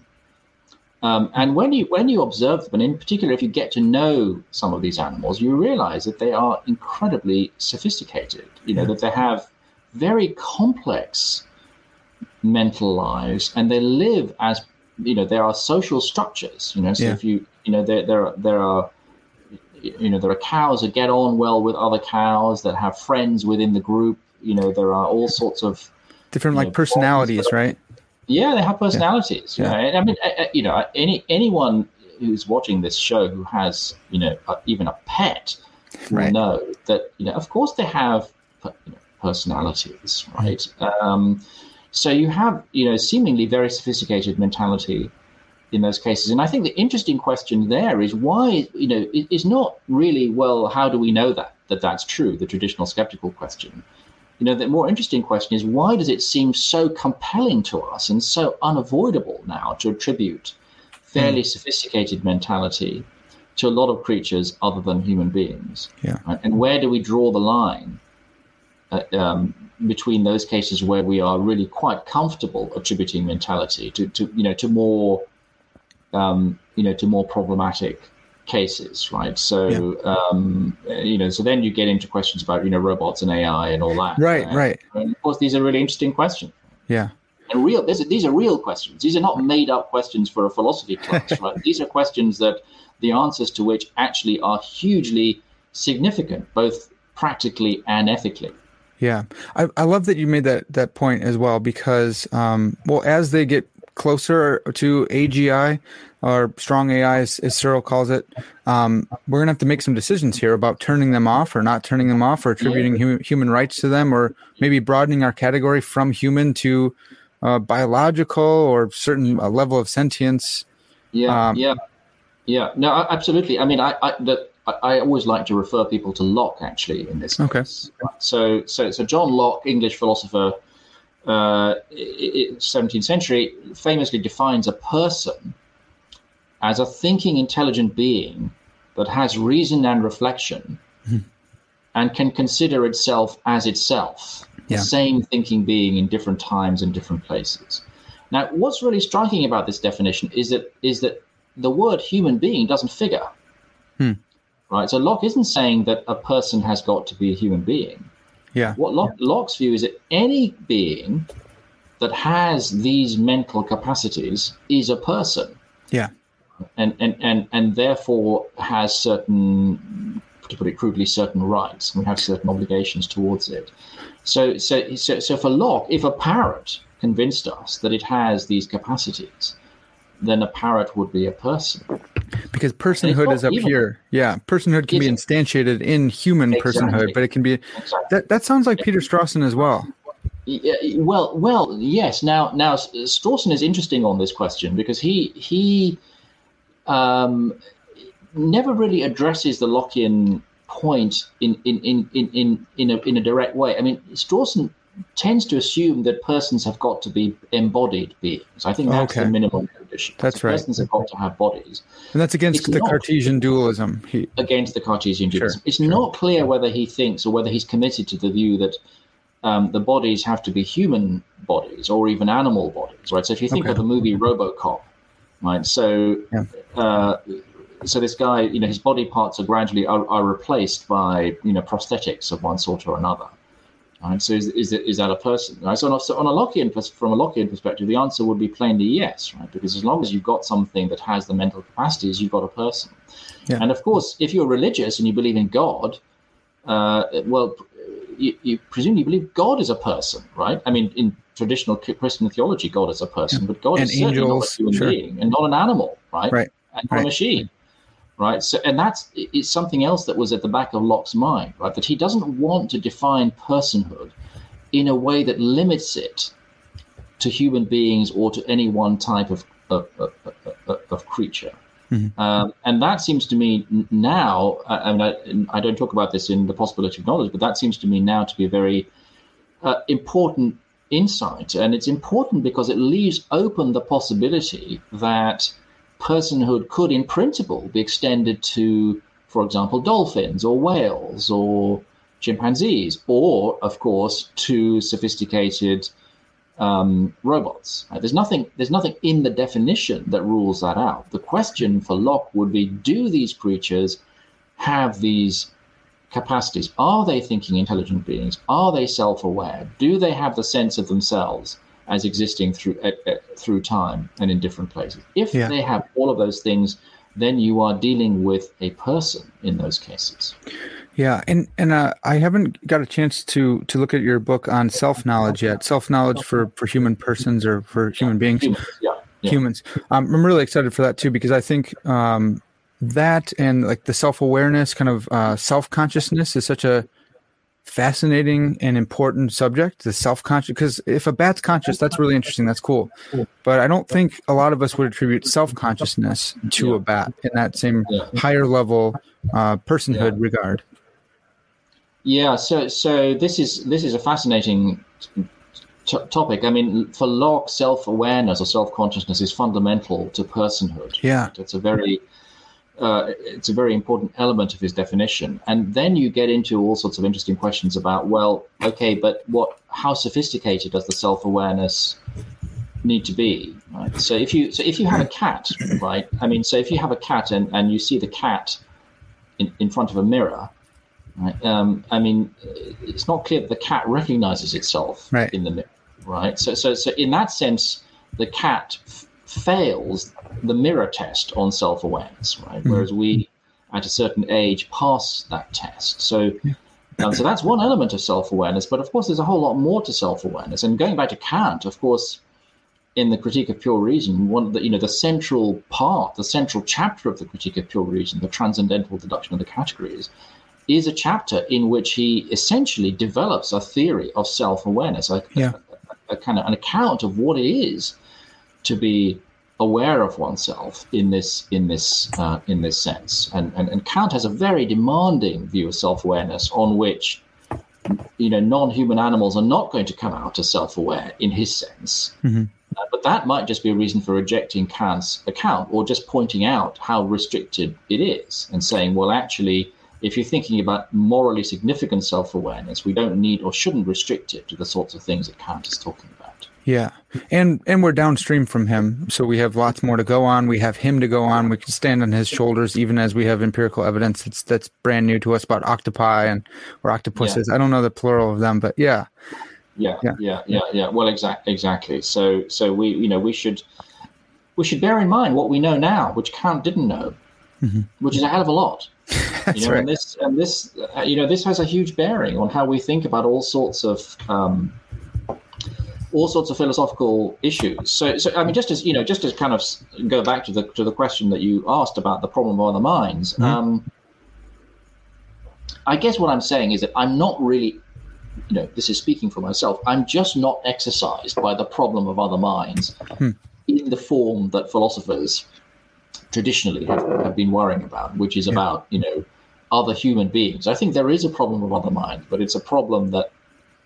And when you observe them, and in particular if you get to know some of these animals, you realize that they are incredibly sophisticated. That they have very complex mental lives, and they live as there are social structures. If there are cows that get on well with other cows, that have friends within the group. There are all sorts of different personalities, right? Yeah, they have personalities. Yeah. You know? I mean, anyone who's watching this show who has even a pet will know that of course they have personalities, right? So you have, seemingly very sophisticated mentality in those cases. And I think the interesting question there is why, it's not really, well, how do we know that that's true, the traditional skeptical question. The more interesting question is why does it seem so compelling to us and so unavoidable now to attribute fairly sophisticated mentality to a lot of creatures other than human beings? Yeah. Right? And where do we draw the line between those cases where we are really quite comfortable attributing mentality to more problematic cases, right? So then you get into questions about robots and AI and all that, right? Right. And of course, these are really interesting questions. Yeah. And these are real questions. These are not made up questions for a philosophy class, right? These are questions that the answers to which actually are hugely significant, both practically and ethically. Yeah. I love that you made that point as well, because, as they get closer to AGI, or strong AI, as Searle calls it, we're going to have to make some decisions here about turning them off or not turning them off, or attributing human rights to them, or maybe broadening our category from human to biological or certain level of sentience. Yeah. No, absolutely. I mean, I always like to refer people to Locke, actually, in this case. Okay. So John Locke, English philosopher, 17th century, famously defines a person as a thinking, intelligent being that has reason and reflection and can consider itself as itself, the same thinking being in different times and different places. Now, what's really striking about this definition is that the word human being doesn't figure. Right? So Locke isn't saying that a person has got to be a human being. Yeah. What Locke's view is that any being that has these mental capacities is a person. Yeah. And therefore has certain, to put it crudely, certain rights. We have certain obligations towards it. So for Locke, if a parrot convinced us that it has these capacities, then a parrot would be a person. Because personhood is up here. Yeah, personhood can be instantiated in human personhood, but it can be... That sounds like Peter Strawson as well. Well, yes. Now Strawson is interesting on this question because he never really addresses the Lockean point in a direct way. I mean, Strawson tends to assume that persons have got to be embodied beings. I think that's the minimum condition. That's right. Persons have got to have bodies. And that's against the Cartesian dualism. It's not clear whether he thinks or whether he's committed to the view that the bodies have to be human bodies or even animal bodies, right? So if you think of the movie RoboCop, right? So this guy, his body parts are gradually are replaced by, prosthetics of one sort or another. Right? So is that a person? Right? From a Lockean perspective, the answer would be plainly yes, right? Because as long as you've got something that has the mental capacities, you've got a person. Yeah. And of course, if you're religious and you believe in God, you presumably believe God is a person, right? I mean, in traditional Christian theology, God is a person, but God is certainly not a human being and not an animal, right? And not a machine. Right. So, and it's something else that was at the back of Locke's mind, right? That he doesn't want to define personhood in a way that limits it to human beings or to any one type of creature. Mm-hmm. And that seems to me now, I don't talk about this in The Possibility of Knowledge, but that seems to me now to be a very important insight. And it's important because it leaves open the possibility that personhood could, in principle, be extended to, for example, dolphins or whales or chimpanzees, or, of course, to sophisticated robots. Right? There's nothing in the definition that rules that out. The question for Locke would be: do these creatures have these capacities? Are they thinking, intelligent beings? Are they self-aware? Do they have the sense of themselves as existing through time and in different places? If they have all of those things, then you are dealing with a person in those cases. Yeah, and I haven't got a chance to look at your book on self-knowledge yet. Self-knowledge for human persons or for human beings. Humans. I'm really excited for that too, because I think that and like the self-awareness, kind of self-consciousness is such a fascinating and important subject, the self-conscious, because if a bat's conscious, that's really interesting, that's cool, but I don't think a lot of us would attribute self-consciousness to a bat in that same higher level personhood regard. So this is a fascinating topic. I mean, for Locke, self-awareness or self-consciousness is fundamental to personhood. It's a very important element of his definition. And then you get into all sorts of interesting questions about, but how sophisticated does the self-awareness need to be? Right? So if you have a cat, right? I mean, so if you have a cat and you see the cat in front of a mirror, right? I mean, it's not clear that the cat recognizes itself in the mirror, right? So in that sense, the cat fails the mirror test on self-awareness, right? Whereas we, at a certain age, pass that test. So that's one element of self-awareness. But of course, there's a whole lot more to self-awareness. And going back to Kant, of course, in the Critique of Pure Reason, the central part, the central chapter of the Critique of Pure Reason, the transcendental deduction of the categories, is a chapter in which he essentially develops a theory of self-awareness, a kind of an account of what it is to be aware of oneself in this sense. And Kant has a very demanding view of self-awareness on which, you know, non-human animals are not going to come out as self-aware in his sense. Mm-hmm. But that might just be a reason for rejecting Kant's account, or just pointing out how restricted it is and saying, well, actually, if you're thinking about morally significant self-awareness, we don't need or shouldn't restrict it to the sorts of things that Kant is talking about. Yeah. And we're downstream from him, so we have lots more to go on. We have him to go on. We can stand on his shoulders, even as we have empirical evidence that's brand new to us about octopi or octopuses. Yeah. I don't know the plural of them, but yeah. Yeah. Well, exactly. So we, you know, we should bear in mind what we know now, which Kant didn't know, mm-hmm. which is a hell of a lot. That's right. And this, you know, this has a huge bearing on how we think about all sorts of philosophical issues. So I mean, just as kind of go back to the question that you asked about the problem of other minds. Mm-hmm. I guess what I'm saying is that I'm not really, you know, this is speaking for myself, I'm just not exercised by the problem of other minds in the form that philosophers traditionally have been worrying about, which is about, you know, other human beings. I think there is a problem of other minds, but it's a problem that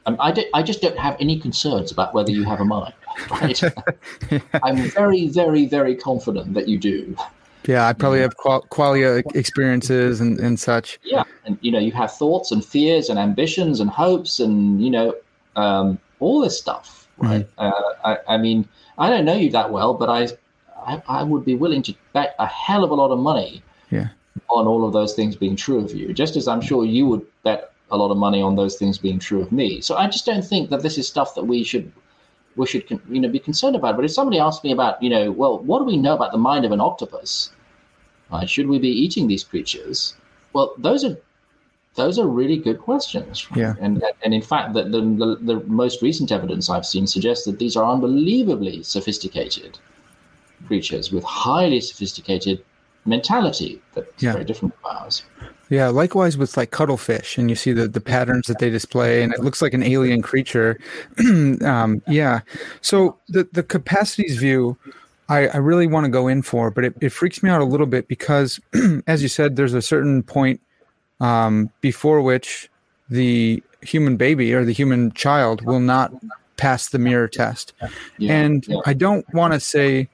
I just don't have any concerns about whether you have a mind. Right? I'm very, very, very confident that you do. Yeah, I probably have qualia experiences and such. Yeah, and, you know, you have thoughts and fears and ambitions and hopes and, you know, all this stuff, right? Mm-hmm. I mean, I don't know you that well, but I would be willing to bet a hell of a lot of money on all of those things being true of you, just as I'm sure you would bet a lot of money on those things being true of me. So I just don't think that this is stuff that we should, you know, be concerned about. But if somebody asked me about, you know, well, what do we know about the mind of an octopus? Should we be eating these creatures? Well, those are really good questions. Right? Yeah. And in fact, the most recent evidence I've seen suggests that these are unbelievably sophisticated creatures with highly sophisticated mentality that's very different from ours. Yeah, likewise with like cuttlefish, and you see the patterns that they display, and it looks like an alien creature. So the capacities view, I really want to go in for, but it freaks me out a little bit because, as you said, there's a certain point before which the human baby or the human child will not pass the mirror test. Yeah. And I don't want to say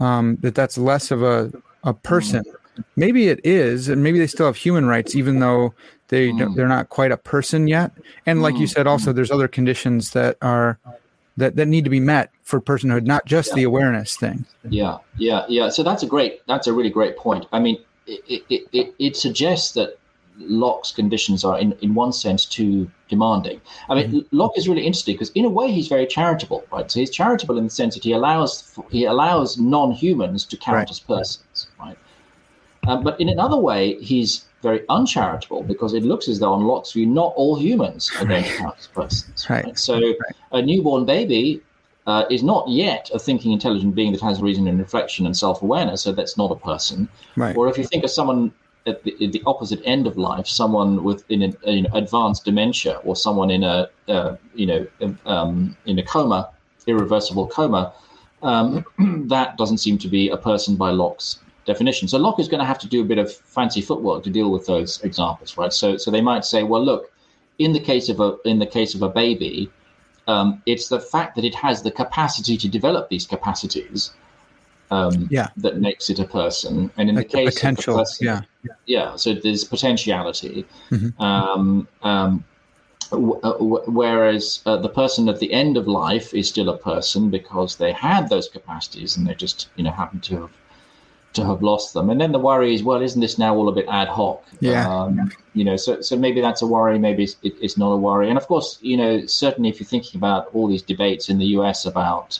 that's less of a person. Maybe it is, and maybe they still have human rights, even though they're not quite a person yet. And like you said, also there's other conditions that are that need to be met for personhood, not just the awareness thing. Yeah. So that's a really great point. I mean, it suggests that Locke's conditions are, in one sense, too demanding. I mean, Locke is really interesting because, in a way, he's very charitable, right? So he's charitable in the sense that he allows non-humans to count as persons, right? But in another way, he's very uncharitable because it looks as though, on Locke's view, not all humans are going to count as persons. Right? So a newborn baby is not yet a thinking, intelligent being that has reason and reflection and self-awareness, so that's not a person. Right. Or if you think of someone at the opposite end of life, someone with in advanced dementia, or someone in a coma, irreversible coma, that doesn't seem to be a person by Locke's definition. So Locke is going to have to do a bit of fancy footwork to deal with those examples, right? So they might say, well, look, in the case of a baby, it's the fact that it has the capacity to develop these capacities that makes it a person. And in like the case potential, of the person, so there's potentiality. Mm-hmm. Whereas the person at the end of life is still a person because they had those capacities and they just, you know, happen to have lost them. And then the worry is, well, isn't this now all a bit ad hoc? You know, so maybe that's a worry, maybe it's not a worry. And of course, you know, certainly if you're thinking about all these debates in the US about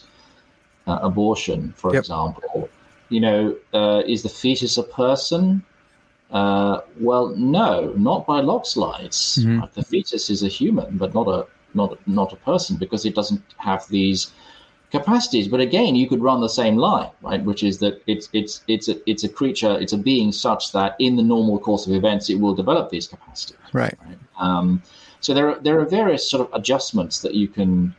abortion, for example, you know, is the fetus a person? Well, no, not by Locke's lights. Mm-hmm. Right? The fetus is a human, but not a person, because it doesn't have these capacities. But again, you could run the same line, right? Which is that it's a creature, it's a being such that in the normal course of events, it will develop these capacities. Right. So there are various sort of adjustments that you can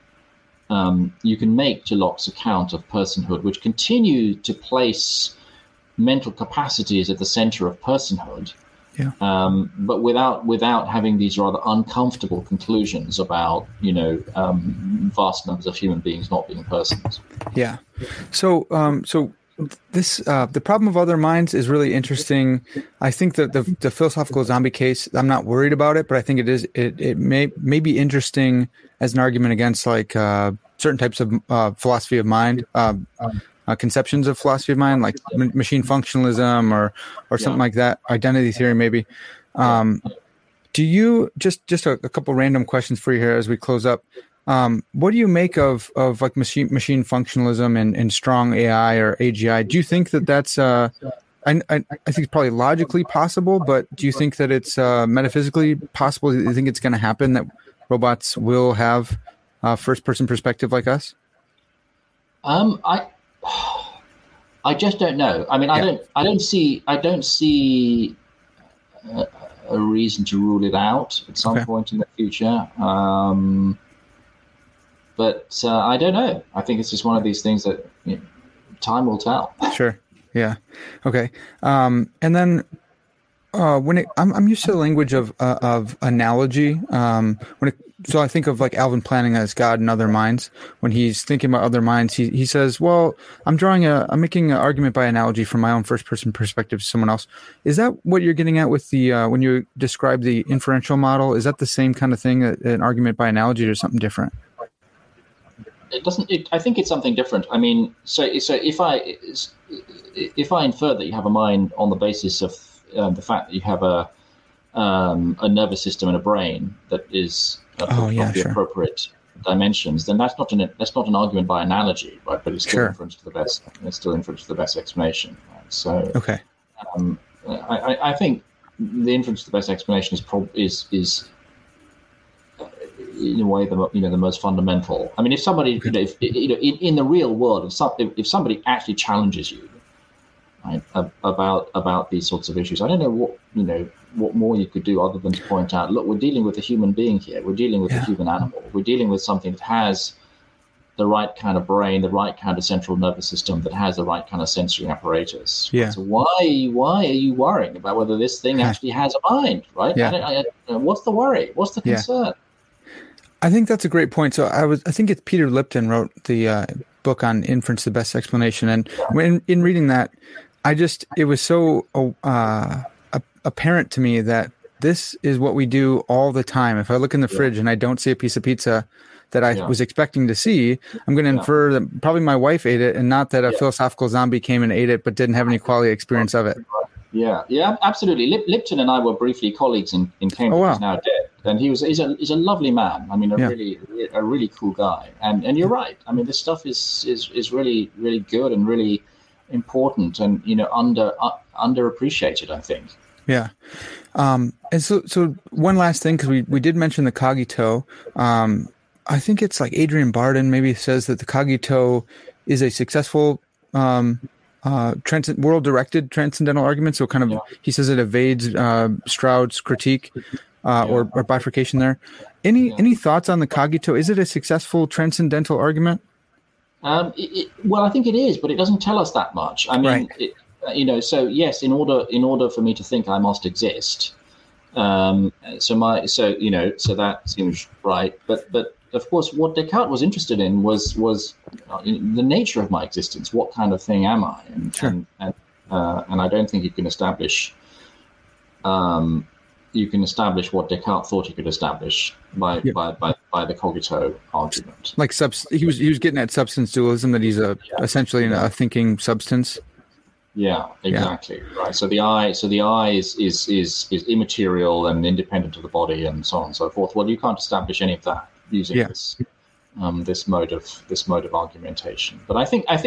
you can make to Locke's account of personhood, which continue to place mental capacities at the center of personhood, but without having these rather uncomfortable conclusions about, vast numbers of human beings not being persons. Yeah. So this the problem of other minds is really interesting. I think that the philosophical zombie case, I'm not worried about it, but I think it may be interesting as an argument against certain types of philosophy of mind. Conceptions of philosophy of mind, like machine functionalism or something like that, identity theory maybe. Do you just a couple random questions for you here as we close up? What do you make of like machine functionalism and strong AI or AGI? Do you think that that's I think it's probably logically possible, but do you think that it's metaphysically possible? Do you think it's going to happen that robots will have a first-person perspective like us? I just don't know. I mean, I don't see a reason to rule it out at some point in the future. But I don't know. I think it's just one of these things that time will tell. Sure. Yeah. Okay. And then I'm used to the language of analogy. So I think of like Alvin Plantinga as God in Other Minds. When he's thinking about other minds, he says, "Well, I'm making an argument by analogy from my own first person perspective to someone else." Is that what you're getting at with the when you describe the inferential model? Is that the same kind of thing, an argument by analogy, or something different? It doesn't. I think it's something different. I mean, so if I infer that you have a mind on the basis of the fact that you have a nervous system and a brain that is appropriate dimensions, then that's not an argument by analogy, right? But it's still inference to the best. It's still inference to the best explanation. Right? So, I think the inference to the best explanation is in a way the most fundamental. I mean, if somebody in the real world, if somebody actually challenges you, right, about these sorts of issues, I don't know what more you could do other than to point out, look, we're dealing with a human being here. We're dealing with a human animal. We're dealing with something that has the right kind of brain, the right kind of central nervous system, that has the right kind of sensory apparatus. Yeah. So why are you worrying about whether this thing actually has a mind, right? Yeah. What's the worry? What's the concern? I think that's a great point. So I think it's Peter Lipton wrote the book on inference, the best explanation. And when in reading that, it was so apparent to me that this is what we do all the time. If I look in the fridge and I don't see a piece of pizza that I was expecting to see, I'm going to infer that probably my wife ate it and not that a philosophical zombie came and ate it but didn't have any quality experience of it. Yeah, absolutely. Lipton and I were briefly colleagues in Cambridge. Oh, wow. He's now dead. And he's a lovely man. I mean, a really cool guy. And you're right. I mean, this stuff is really, really good and really important and, underappreciated, I think. Yeah. And so one last thing, because we did mention the cogito. I think it's like Adrian Bardon maybe says that the cogito is a successful world-directed transcendental argument. So kind of he says it evades Stroud's critique or bifurcation there. Any thoughts on the cogito? Is it a successful transcendental argument? I think it is, but it doesn't tell us that much. I mean, so yes, in order for me to think, I must exist. So that seems right. But of course, what Descartes was interested in was the nature of my existence. What kind of thing am I? And I don't think you can establish. You can establish what Descartes thought he could establish by the cogito argument. Like he was getting at substance dualism, that he's essentially a thinking substance. Yeah, exactly. Yeah. Right. So the I is immaterial and independent of the body, and so on and so forth. Well, you can't establish any of that using this mode of argumentation. But I think the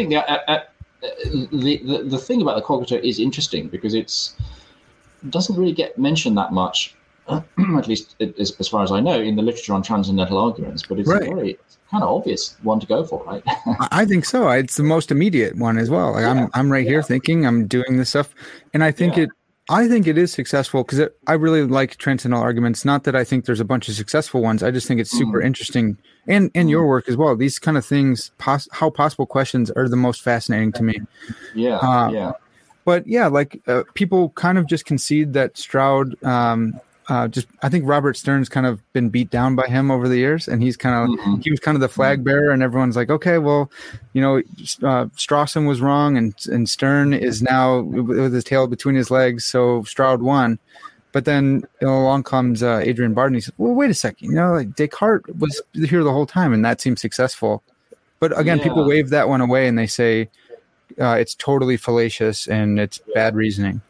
thing about the cogito is interesting because it's. Doesn't really get mentioned that much, at least as far as I know, in the literature on transcendental arguments. But it's it's kind of obvious one to go for, right? I think so. It's the most immediate one as well. Like I'm right here thinking, I'm doing this stuff, and I think it I think it is successful because I really like transcendental arguments. Not that I think there's a bunch of successful ones. I just think it's super interesting. And your work as well. These kind of things, how possible questions are the most fascinating to me. Yeah, yeah. But yeah, like people kind of just concede that Stroud, I think Robert Stern's kind of been beat down by him over the years. And he's kind of, he was kind of the flag bearer, and everyone's like, okay, well, you know, Strawson was wrong. And Stern is now with his tail between his legs. So Stroud won. But then along comes Adrian Bardon. He said, well, wait a second, you know, like Descartes was here the whole time, and that seems successful. But again, people wave that one away and they say, it's totally fallacious and it's bad reasoning.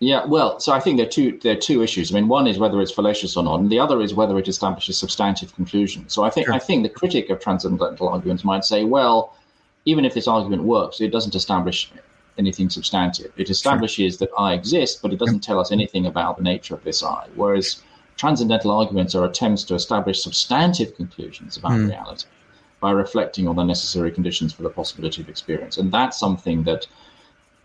Yeah, well, so I think there are two issues. I mean, one is whether it's fallacious or not, and the other is whether it establishes substantive conclusions. So I think the critic of transcendental arguments might say, well, even if this argument works, it doesn't establish anything substantive. It establishes that I exist, but it doesn't tell us anything about the nature of this I. Whereas transcendental arguments are attempts to establish substantive conclusions about reality by reflecting on the necessary conditions for the possibility of experience. And that's something that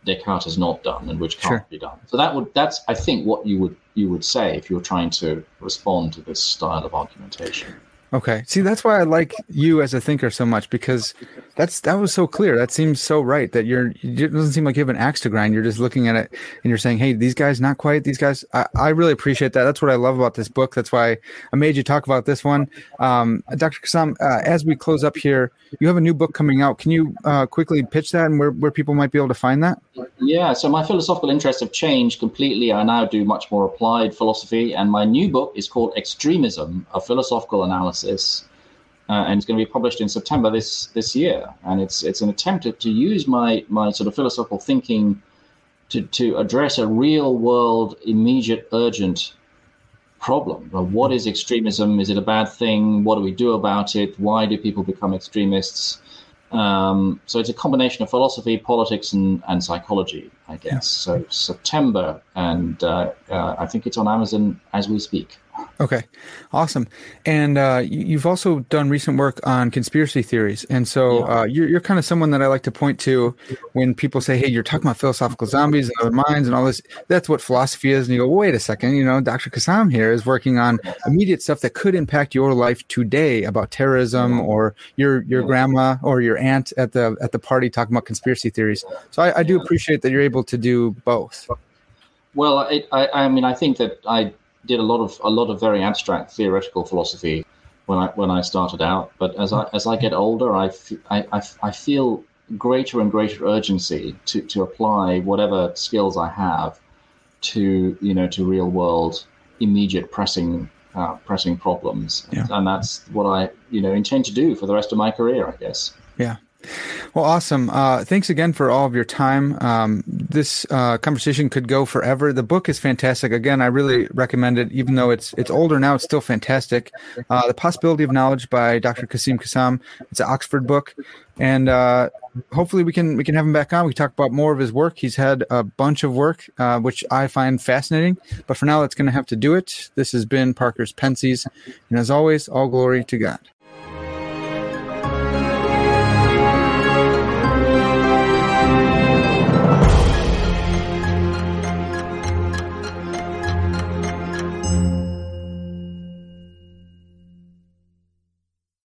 Descartes has not done, and which can't be done. So that's I think what you would say if you're trying to respond to this style of argumentation. Okay. See, that's why I like you as a thinker so much, because that was so clear. That seems so right, that it doesn't seem like you have an axe to grind. You're just looking at it and you're saying, hey, these guys, not quite. These guys, I really appreciate that. That's what I love about this book. That's why I made you talk about this one. Dr. Cassam, as we close up here, you have a new book coming out. Can you quickly pitch that and where people might be able to find that? Yeah. So my philosophical interests have changed completely. I now do much more applied philosophy, and my new book is called Extremism, a Philosophical Analysis. And it's going to be published in September this year. And it's an attempt to use my sort of philosophical thinking to address a real world, immediate, urgent problem. Well, what is extremism? Is it a bad thing? What do we do about it? Why do people become extremists? So it's a combination of philosophy, politics, and psychology, I guess. Yeah. So September, and I think it's on Amazon as we speak. Okay, awesome. And you've also done recent work on conspiracy theories. And so you're kind of someone that I like to point to when people say, hey, you're talking about philosophical zombies and other minds and all this. That's what philosophy is. And you go, well, wait a second, you know, Dr. Cassam here is working on immediate stuff that could impact your life today, about terrorism or your grandma or your aunt at the party talking about conspiracy theories. So I do appreciate that you're able to do both. Well, I think that I did a lot of very abstract theoretical philosophy when I started out, but as I get older, I feel greater and greater urgency to apply whatever skills I have to real world, immediate, pressing problems, and that's what I intend to do for the rest of my career, I guess. Yeah. Well, awesome. Thanks again for all of your time. This conversation could go forever. The book is fantastic. Again, I really recommend it. Even though it's older now, it's still fantastic. The Possibility of Knowledge by Dr. Quassim Cassam. It's an Oxford book. And hopefully we can have him back on. We can talk about more of his work. He's had a bunch of work, which I find fascinating. But for now, that's going to have to do it. This has been Parker's Pensées. And as always, all glory to God.